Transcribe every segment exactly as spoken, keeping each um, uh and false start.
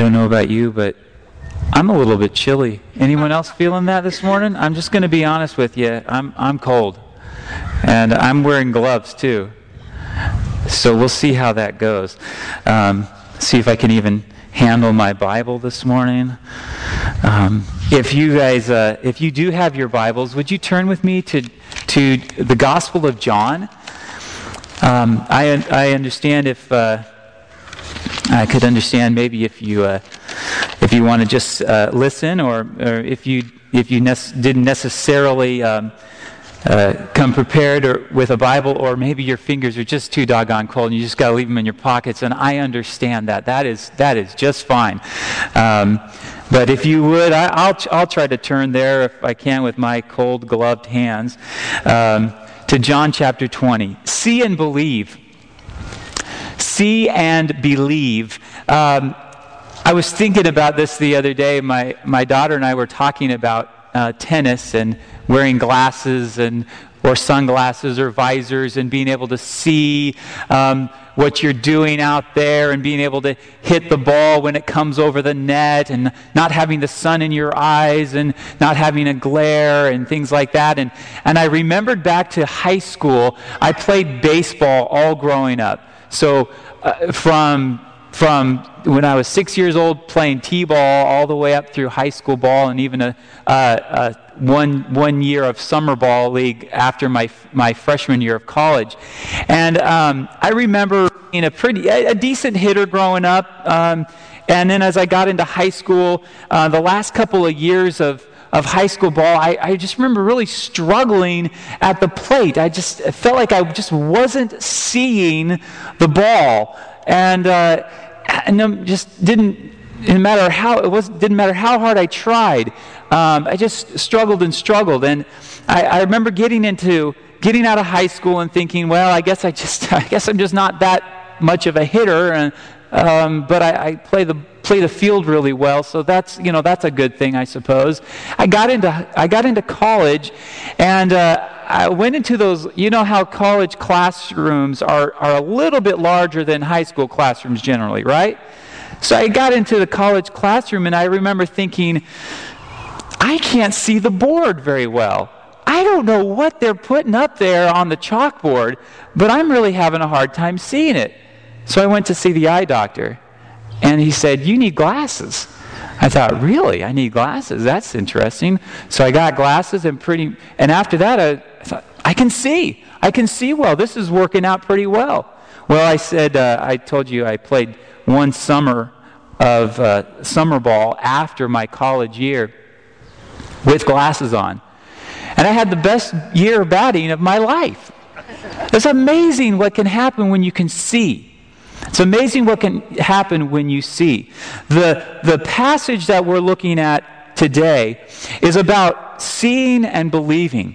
don't know about you, but I'm a little bit chilly. Anyone else feeling that this morning? I'm just going to be honest with you. I'm I'm cold. And I'm wearing gloves too. So we'll see how that goes. Um, see if I can even handle my Bible this morning. Um, if you guys, uh, if you do have your Bibles, would you turn with me to to the Gospel of John? Um, I I understand if uh, I could understand maybe if you uh, if you want to just uh, listen, or, or if you if you ne- didn't necessarily. Um, Uh, come prepared or with a Bible, or maybe your fingers are just too doggone cold and you just got to leave them in your pockets, and I understand that. That is that is just fine. Um, but if you would, I, I'll I'll try to turn there if I can with my cold gloved hands um, to John chapter twenty. See and believe. See and believe. Um, I was thinking about this the other day. My my daughter and I were talking about Uh, tennis and wearing glasses and or sunglasses or visors and being able to see um, what you're doing out there and being able to hit the ball when it comes over the net and not having the sun in your eyes and not having a glare and things like that. And, and I remembered back to high school. I played baseball all growing up. So uh, from... From when I was six years old, playing t-ball all the way up through high school ball, and even a, uh, a one one year of summer ball league after my my freshman year of college. And um, I remember being a pretty a, a decent hitter growing up. Um, and then as I got into high school, uh, the last couple of years of of high school ball, I, I just remember really struggling at the plate. I just I felt like I just wasn't seeing the ball. And uh, and just didn't. Didn't matter how it was. Didn't matter how hard I tried. Um, I just struggled and struggled. And I, I remember getting into getting out of high school and thinking, well, I guess I just. I guess I'm just not that much of a hitter. And um, but I, I play the play the field really well. So that's you know that's a good thing, I suppose. I got into I got into college, and. Uh, I went into those, you know how college classrooms are, are a little bit larger than high school classrooms generally, right? So I got into the college classroom and I remember thinking, I can't see the board very well. I don't know what they're putting up there on the chalkboard, but I'm really having a hard time seeing it. So I went to see the eye doctor and he said, you need glasses. I thought, really? I need glasses? That's interesting. So I got glasses and pretty, and after that I, I thought, I can see. I can see well. This is working out pretty well. Well, I said, uh, I told you I played one summer of uh, summer ball after my college year with glasses on. And I had the best year batting of my life. It's amazing what can happen when you can see. It's amazing what can happen when you see. The, the passage that we're looking at today is about seeing and believing.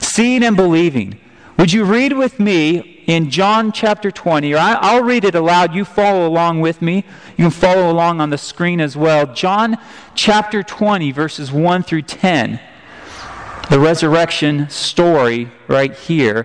Seeing and believing. Would you read with me in John chapter twenty? Or I, I'll read it aloud. You follow along with me. You can follow along on the screen as well. John chapter twenty, verses one through ten. The resurrection story right here.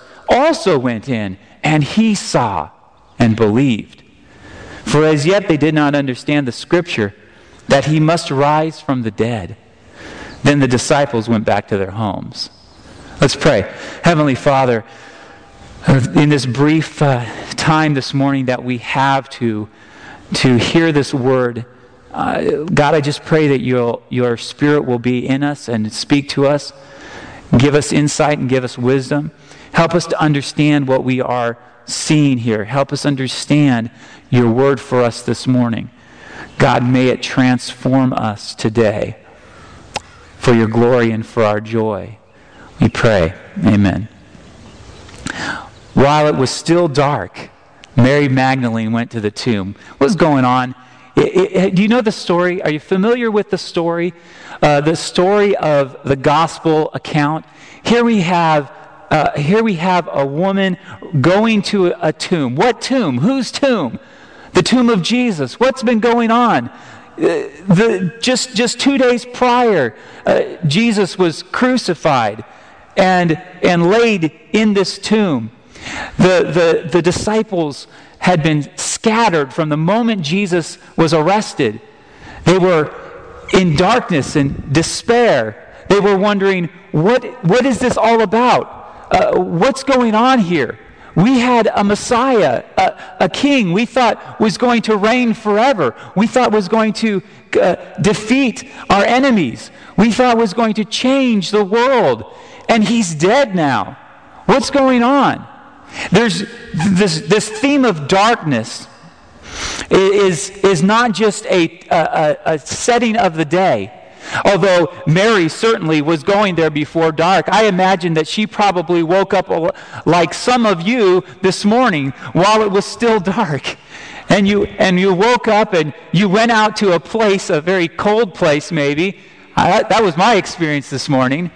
also went in, and he saw and believed. For as yet they did not understand the scripture, that he must rise from the dead. Then the disciples went back to their homes. Let's pray. Heavenly Father, in this brief uh, time this morning that we have to, to hear this word Uh, God, I just pray that you'll, your Spirit will be in us and speak to us. Give us insight and give us wisdom. Help us to understand what we are seeing here. Help us understand your word for us this morning. God, may it transform us today for your glory and for our joy. We pray. Amen. While it was still dark, Mary Magdalene went to the tomb. What's going on? It, it, do you know the story? Are you familiar with the story? Uh, the story of the gospel account. Here we have uh, here we have a woman going to a, a tomb. What tomb? Whose tomb? The tomb of Jesus. What's been going on? Uh, the just just two days prior, uh, Jesus was crucified and and laid in this tomb. The, the, the disciples had been scattered from the moment Jesus was arrested. They were in darkness and despair. They were wondering, what, what is this all about? Uh, what's going on here? We had a Messiah, a, a king we thought was going to reign forever. We thought was going to uh, defeat our enemies. We thought was going to change the world. And he's dead now. What's going on? There's this, this theme of darkness is, is not just a, a, a setting of the day. Although Mary certainly was going there before dark, I imagine that she probably woke up like some of you this morning while it was still dark. And you, and you woke up and you went out to a place, a very cold place maybe. I, that was my experience this morning.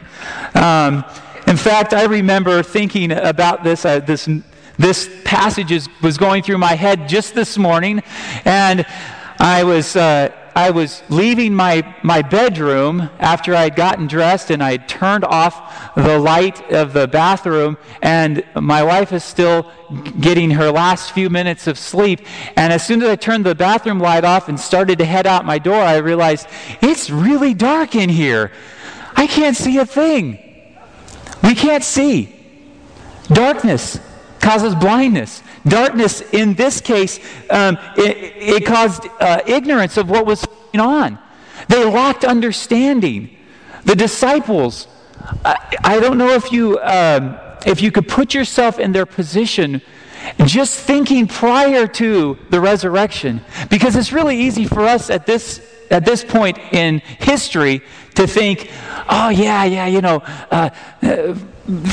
Um, In fact, I remember thinking about this. Uh, this this passage is, was going through my head just this morning, and I was uh, I was leaving my my bedroom after I had gotten dressed, and I had turned off the light of the bathroom, and my wife is still getting her last few minutes of sleep. And as soon as I turned the bathroom light off and started to head out my door, I realized it's really dark in here. I can't see a thing. We can't see. Darkness causes blindness. Darkness, in this case, um, it, it caused uh, ignorance of what was going on. They lacked understanding. The disciples, I, I don't know if you um, if you could put yourself in their position just thinking prior to the resurrection, because it's really easy for us at this at this point in history to think, oh yeah, yeah, you know, uh, uh,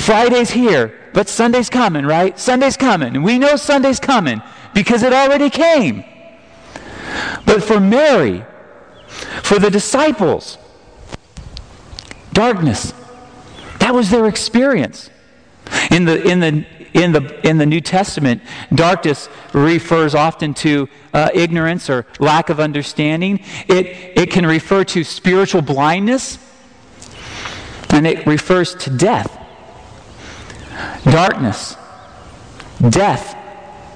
Friday's here, but Sunday's coming, right? Sunday's coming, and we know Sunday's coming because it already came. But for Mary, for the disciples, darkness, that was their experience. In the in the in the in the New Testament, darkness refers often to uh, ignorance or lack of understanding. It it can refer to spiritual blindness, and it refers to death. Darkness, death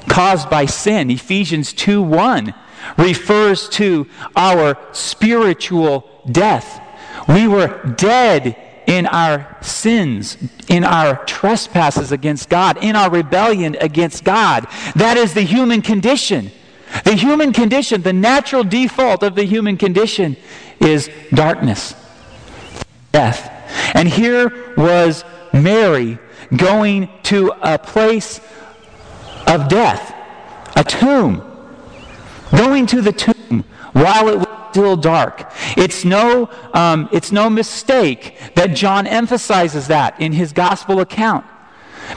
caused by sin. Ephesians two one refers to our spiritual death. We were dead in our sins, in our trespasses against God, in our rebellion against God. That is the human condition. The human condition, the natural default of the human condition is darkness, death. And here was Mary going to a place of death, a tomb, going to the tomb while it was still dark. It's no, um, it's no mistake that John emphasizes that in his gospel account,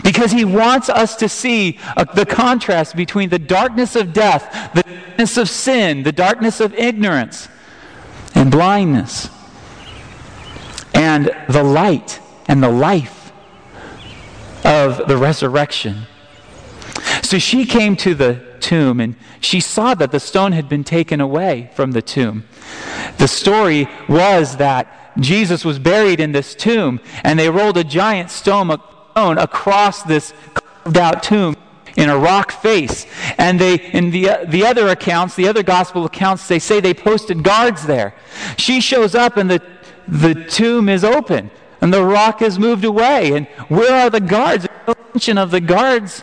because he wants us to see uh, the contrast between the darkness of death, the darkness of sin, the darkness of ignorance and blindness, and the light and the life of the resurrection. So she came to the tomb, and she saw that the stone had been taken away from the tomb. The story was that Jesus was buried in this tomb, and they rolled a giant stone across this carved out tomb in a rock face. And they, in the the other accounts, the other gospel accounts, they say they posted guards there. She shows up, and the the tomb is open, and the rock has moved away. And where are the guards? No mention of the guards.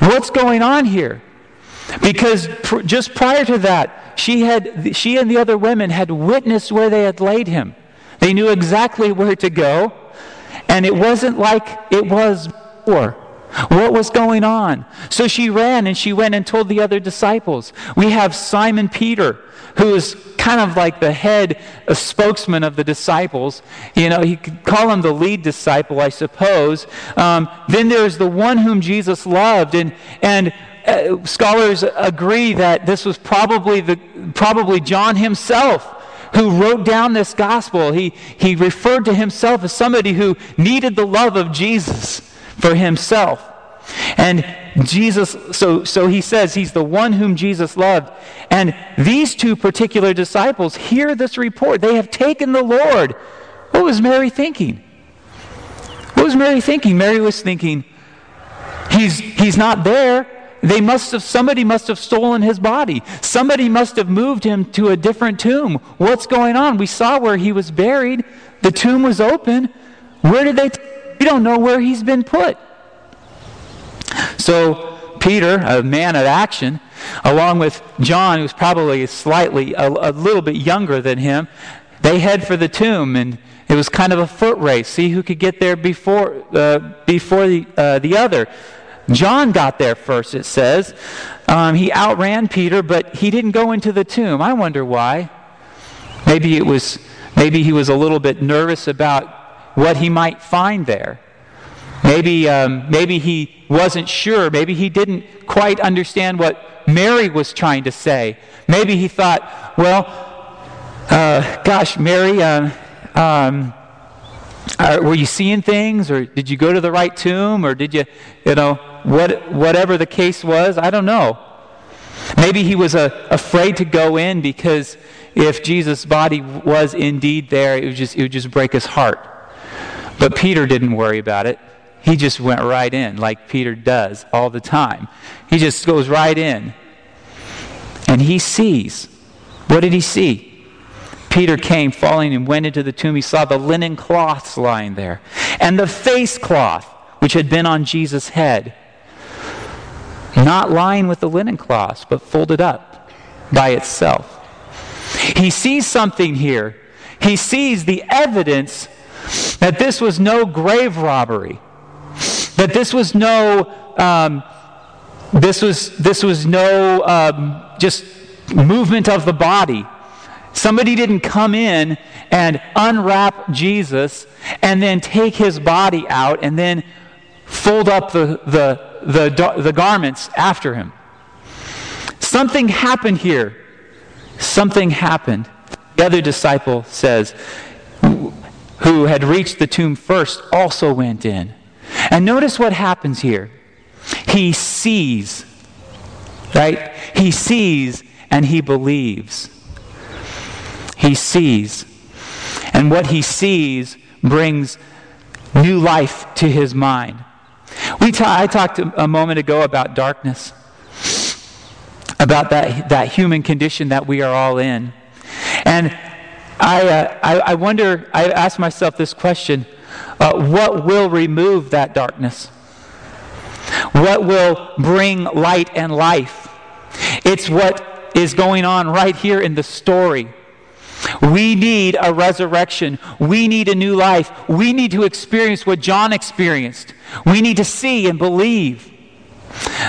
What's going on here? Because pr- just prior to that, she had she and the other women had witnessed where they had laid him. They knew exactly where to go, and it wasn't like it was before. What was going on? So she ran and she went and told the other disciples. We have Simon Peter, who is kind of like the head spokesman of the disciples. You know, you could call him the lead disciple, I suppose. Um, then there's the one whom Jesus loved, and and uh, scholars agree that this was probably the probably John himself, who wrote down this gospel. He he referred to himself as somebody who needed the love of Jesus for himself. And Jesus, so so he says he's the one whom Jesus loved. And these two particular disciples hear this report. They have taken the Lord. What was Mary thinking? What was Mary thinking? Mary was thinking, he's he's not there. They must have, somebody must have stolen his body. Somebody must have moved him to a different tomb. What's going on? We saw where he was buried. The tomb was open. Where did they t- We don't know where he's been put. So Peter, a man of action, along with John, who's probably slightly a, a little bit younger than him, they head for the tomb, and it was kind of a foot race. See who could get there before uh, before the uh, the other. John got there first, it says. Um, he outran Peter, but he didn't go into the tomb. I wonder why. Maybe it was. Maybe he was a little bit nervous about what he might find there. Maybe um, maybe he wasn't sure. Maybe he didn't quite understand what Mary was trying to say. Maybe he thought, well, uh, gosh, Mary, um, um, uh, were you seeing things, or did you go to the right tomb, or did you, you know, what whatever the case was, I don't know. Maybe he was uh, afraid to go in because if Jesus' body was indeed there, it would just it would just break his heart. But Peter didn't worry about it. He just went right in, like Peter does all the time. He just goes right in. And he sees. What did he see? Peter came falling and went into the tomb. He saw the linen cloths lying there, and the face cloth, which had been on Jesus' head. Not lying with the linen cloths, but folded up by itself. He sees something here. He sees the evidence that this was no grave robbery, that this was no, um, this was this was no um, just movement of the body. Somebody didn't come in and unwrap Jesus and then take his body out and then fold up the the the, the garments after him. Something happened here. Something happened. The other disciple says, who had reached the tomb first, also went in. And notice what happens here. He sees, right? He sees and he believes. He sees. And what he sees brings new life to his mind. We ta- I talked a moment ago about darkness, about that, that human condition that we are all in. And I, uh, I I wonder, I ask myself this question, uh, what will remove that darkness? What will bring light and life? It's what is going on right here in the story. We need a resurrection. We need a new life. We need to experience what John experienced. We need to see and believe.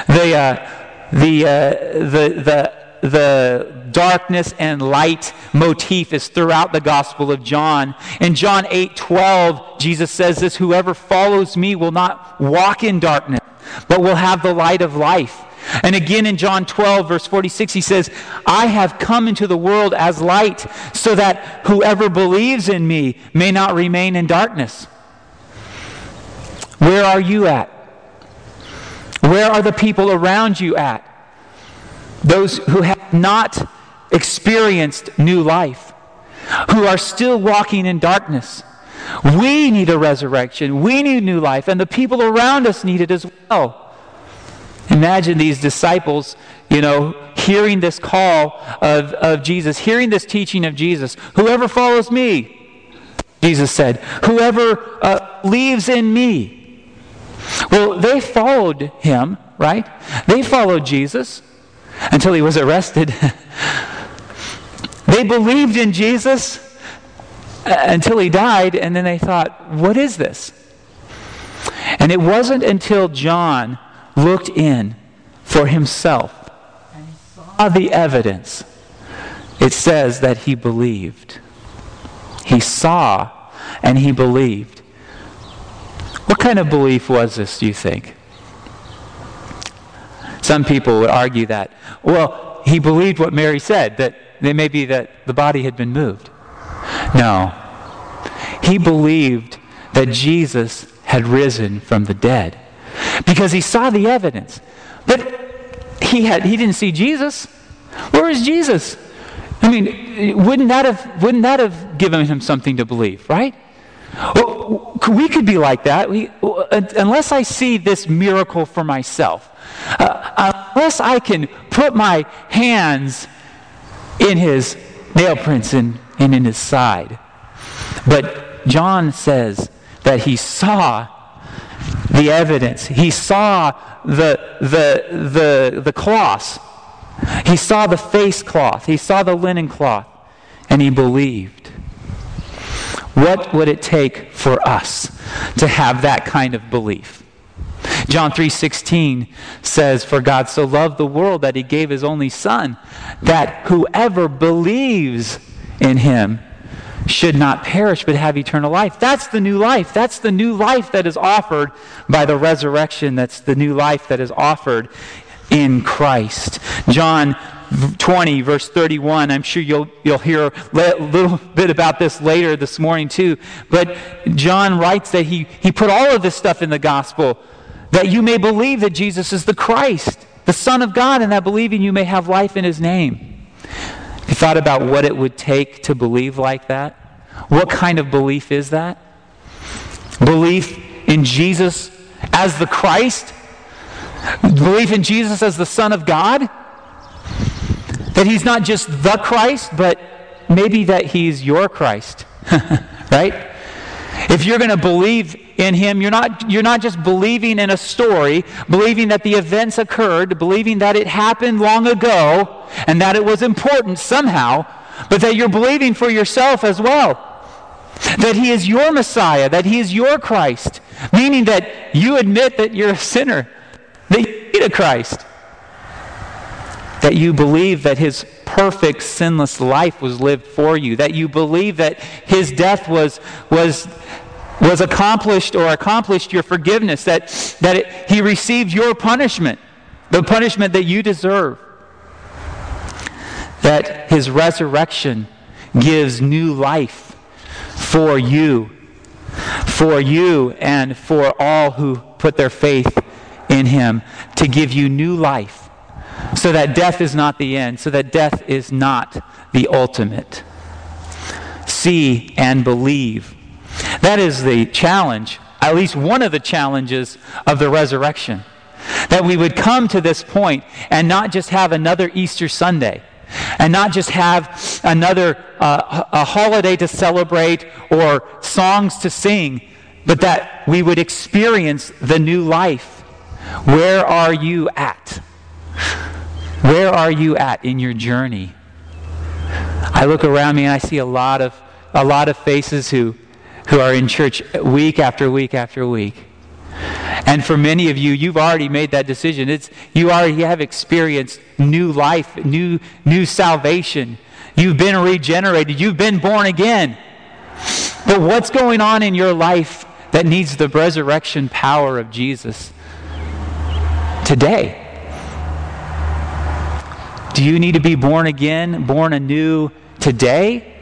The, uh, the, uh, the, the, The darkness and light motif is throughout the Gospel of John. In John eight twelve, Jesus says this, "Whoever follows me will not walk in darkness, but will have the light of life." And again in John twelve, verse forty-six, he says, "I have come into the world as light, so that whoever believes in me may not remain in darkness." Where are you at? Where are the people around you at? Those who have not experienced new life, who are still walking in darkness. We need a resurrection. We need new life, and the people around us need it as well. Imagine these disciples, you know, hearing this call of, of Jesus, hearing this teaching of Jesus. "Whoever follows me," Jesus said, "whoever uh, believes in me." Well, they followed him, right? They followed Jesus. Until he was arrested. They believed in Jesus until he died, and then they thought, what is this? And it wasn't until John looked in for himself and saw the evidence, it says that he believed. He saw and he believed. What kind of belief was this, do you think? Some people would argue that, well, he believed what Mary said, that it may be that the body had been moved. No. He believed that Jesus had risen from the dead because he saw the evidence. But he had he didn't see Jesus. Where is Jesus? I mean, wouldn't that have wouldn't that have given him something to believe, right? Well, we could be like that. We, unless I see this miracle for myself, uh, unless I can put my hands in his nail prints and, and in his side. But John says that he saw the evidence. He saw the the the the cloths. He saw the face cloth. He saw the linen cloth, and he believed. What would it take for us to have that kind of belief? John three sixteen says, "For God so loved the world that he gave his only Son, that whoever believes in him should not perish but have eternal life." That's the new life. That's the new life that is offered by the resurrection. That's the new life that is offered in Christ. John twenty, verse thirty-one, I'm sure you'll you'll hear a little bit about this later this morning too, but John writes that he, he put all of this stuff in the gospel, that you may believe that Jesus is the Christ, the Son of God, and that believing you may have life in his name. Have you thought about what it would take to believe like that? What kind of belief is that? Belief in Jesus as the Christ? Belief in Jesus as the Son of God? That he's not just the Christ, but maybe that he's your Christ, right? If you're going to believe in him, you're not, you're not just believing in a story, believing that the events occurred, believing that it happened long ago, and that it was important somehow, but that you're believing for yourself as well. That he is your Messiah, that he is your Christ, meaning that you admit that you're a sinner, that you need a Christ. That you believe that his perfect, sinless life was lived for you. That you believe that his death was was was accomplished or accomplished your forgiveness. That, that it, he received your punishment, the punishment that you deserve. That his resurrection gives new life for you, for you and for all who put their faith in him, to give you new life. So that death is not the end, so that death is not the ultimate. See and believe. That is the challenge, at least one of the challenges of the resurrection. That we would come to this point and not just have another Easter Sunday, and not just have another uh, a holiday to celebrate or songs to sing, but that we would experience the new life. Where are you at? Where are you at in your journey? I look around me and I see a lot of a lot of faces who who are in church week after week after week. And for many of you, you've already made that decision. It's you already have experienced new life, new new salvation. You've been regenerated. You've been born again. But what's going on in your life that needs the resurrection power of Jesus today? Do you need to be born again, born anew today?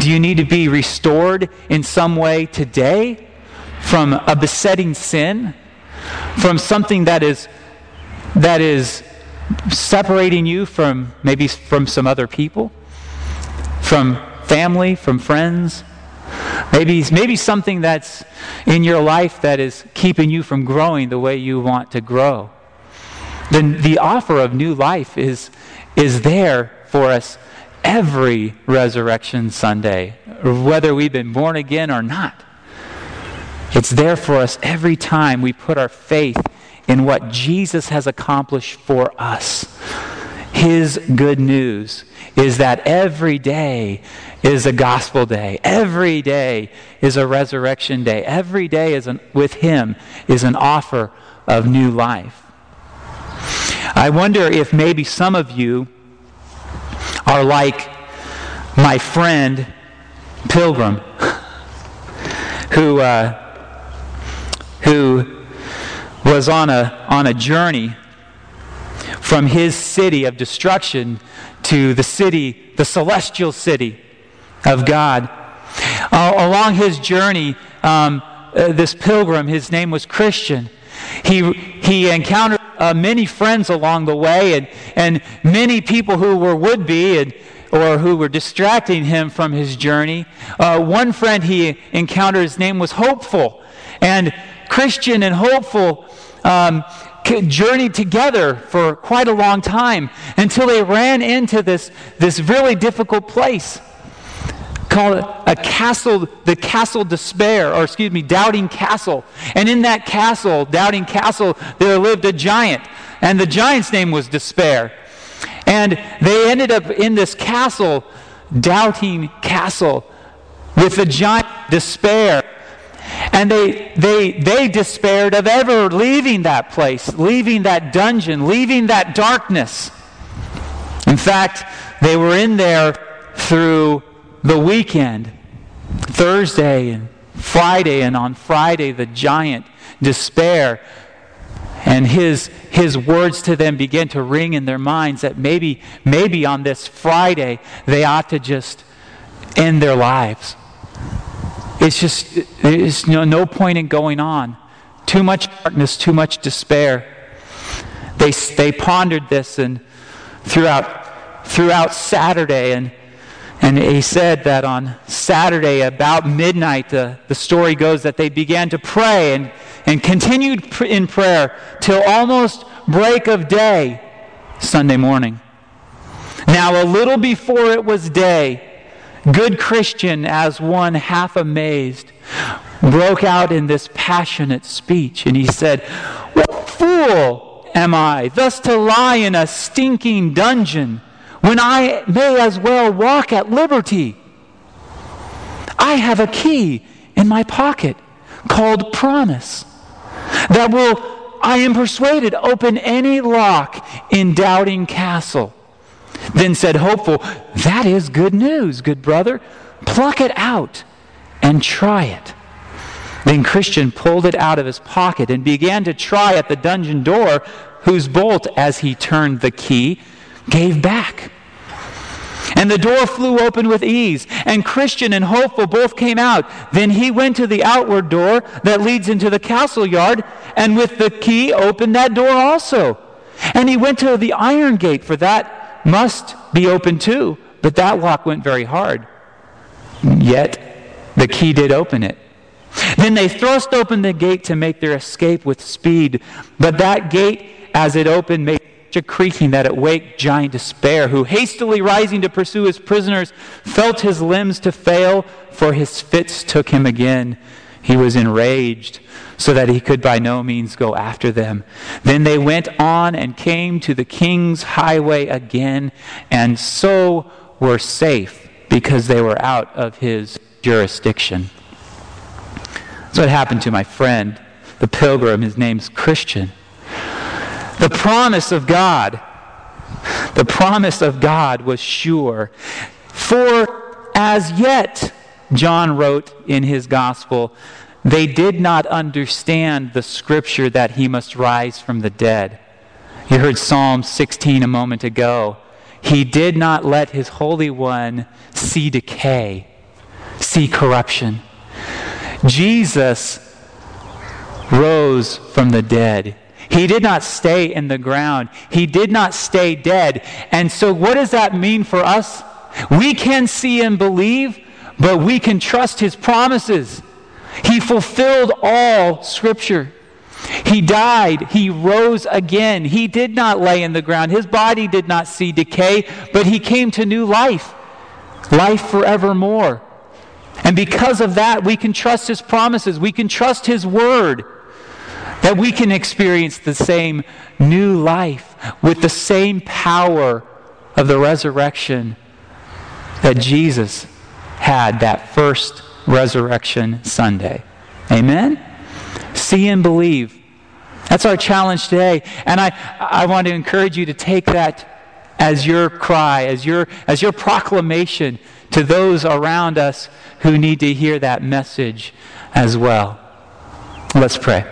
Do you need to be restored in some way today from a besetting sin, from something that is that is separating you from maybe from some other people, from family, from friends? Maybe maybe something that's in your life that is keeping you from growing the way you want to grow. Then the offer of new life is is there for us every Resurrection Sunday, whether we've been born again or not. It's there for us every time we put our faith in what Jesus has accomplished for us His good news is that every day is a gospel day. Every day is a resurrection day. Every day is an, with Him is an offer of new life. I wonder if maybe some of you are like my friend Pilgrim, who uh, who was on a on a journey from his city of destruction to the city, the celestial city of God. Uh, along his journey, um, uh, this pilgrim, his name was Christian. He he encountered uh, many friends along the way, and and many people who were would-be and or who were distracting him from his journey. Uh, one friend he encountered, his name was Hopeful. And Christian and Hopeful um, journeyed together for quite a long time until they ran into this, this really difficult place called a castle, the Castle Despair, or excuse me, Doubting Castle. And in that castle, Doubting Castle, there lived a giant. And the giant's name was Despair. And they ended up in this castle, Doubting Castle, with a giant despair. And they they they despaired of ever leaving that place, leaving that dungeon, leaving that darkness. In fact, they were in there through the weekend, Thursday and Friday, and on Friday the giant Despair and his his words to them began to ring in their minds that maybe maybe on this Friday they ought to just end their lives. It's just it's no, no point in going on. Too much darkness, too much despair. They they pondered this and throughout throughout Saturday, and and he said that on Saturday about midnight, the, the story goes that they began to pray and and continued in prayer till almost break of day, Sunday morning. Now a little before it was day, good Christian, as one half amazed, broke out in this passionate speech, and he said, "What fool am I, thus to lie in a stinking dungeon, when I may as well walk at liberty? I have a key in my pocket called promise, that will, I am persuaded, open any lock in Doubting Castle." Then said Hopeful, "That is good news, good brother. Pluck it out and try it." Then Christian pulled it out of his pocket and began to try at the dungeon door, whose bolt, as he turned the key, gave back. And the door flew open with ease, and Christian and Hopeful both came out. Then he went to the outward door that leads into the castle yard, and with the key opened that door also. And he went to the iron gate, for that must be open too, but that lock went very hard. Yet the key did open it. Then they thrust open the gate to make their escape with speed, but that gate, as it opened, made such a creaking that it waked giant Despair, who, hastily rising to pursue his prisoners, felt his limbs to fail, for his fits took him again. He was enraged, so that he could by no means go after them. Then they went on and came to the king's highway again, and so were safe, because they were out of his jurisdiction. That's what happened to my friend, the pilgrim. His name's Christian. The promise of God, the promise of God was sure. For as yet, John wrote in his gospel, they did not understand the scripture that he must rise from the dead. You heard Psalm sixteen a moment ago. He did not let his Holy One see decay, see corruption. Jesus rose from the dead. He did not stay in the ground. He did not stay dead. And so what does that mean for us? We can see and believe, but we can trust His promises. He fulfilled all Scripture. He died. He rose again. He did not lay in the ground. His body did not see decay, but He came to new life, life forevermore. And because of that, we can trust His promises. We can trust His Word, that we can experience the same new life, with the same power of the resurrection that Jesus had that first resurrection Sunday. Amen? See and believe. That's our challenge today. And I, I want to encourage you to take that as your cry, as your, as your proclamation to those around us who need to hear that message as well. Let's pray.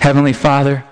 Heavenly Father,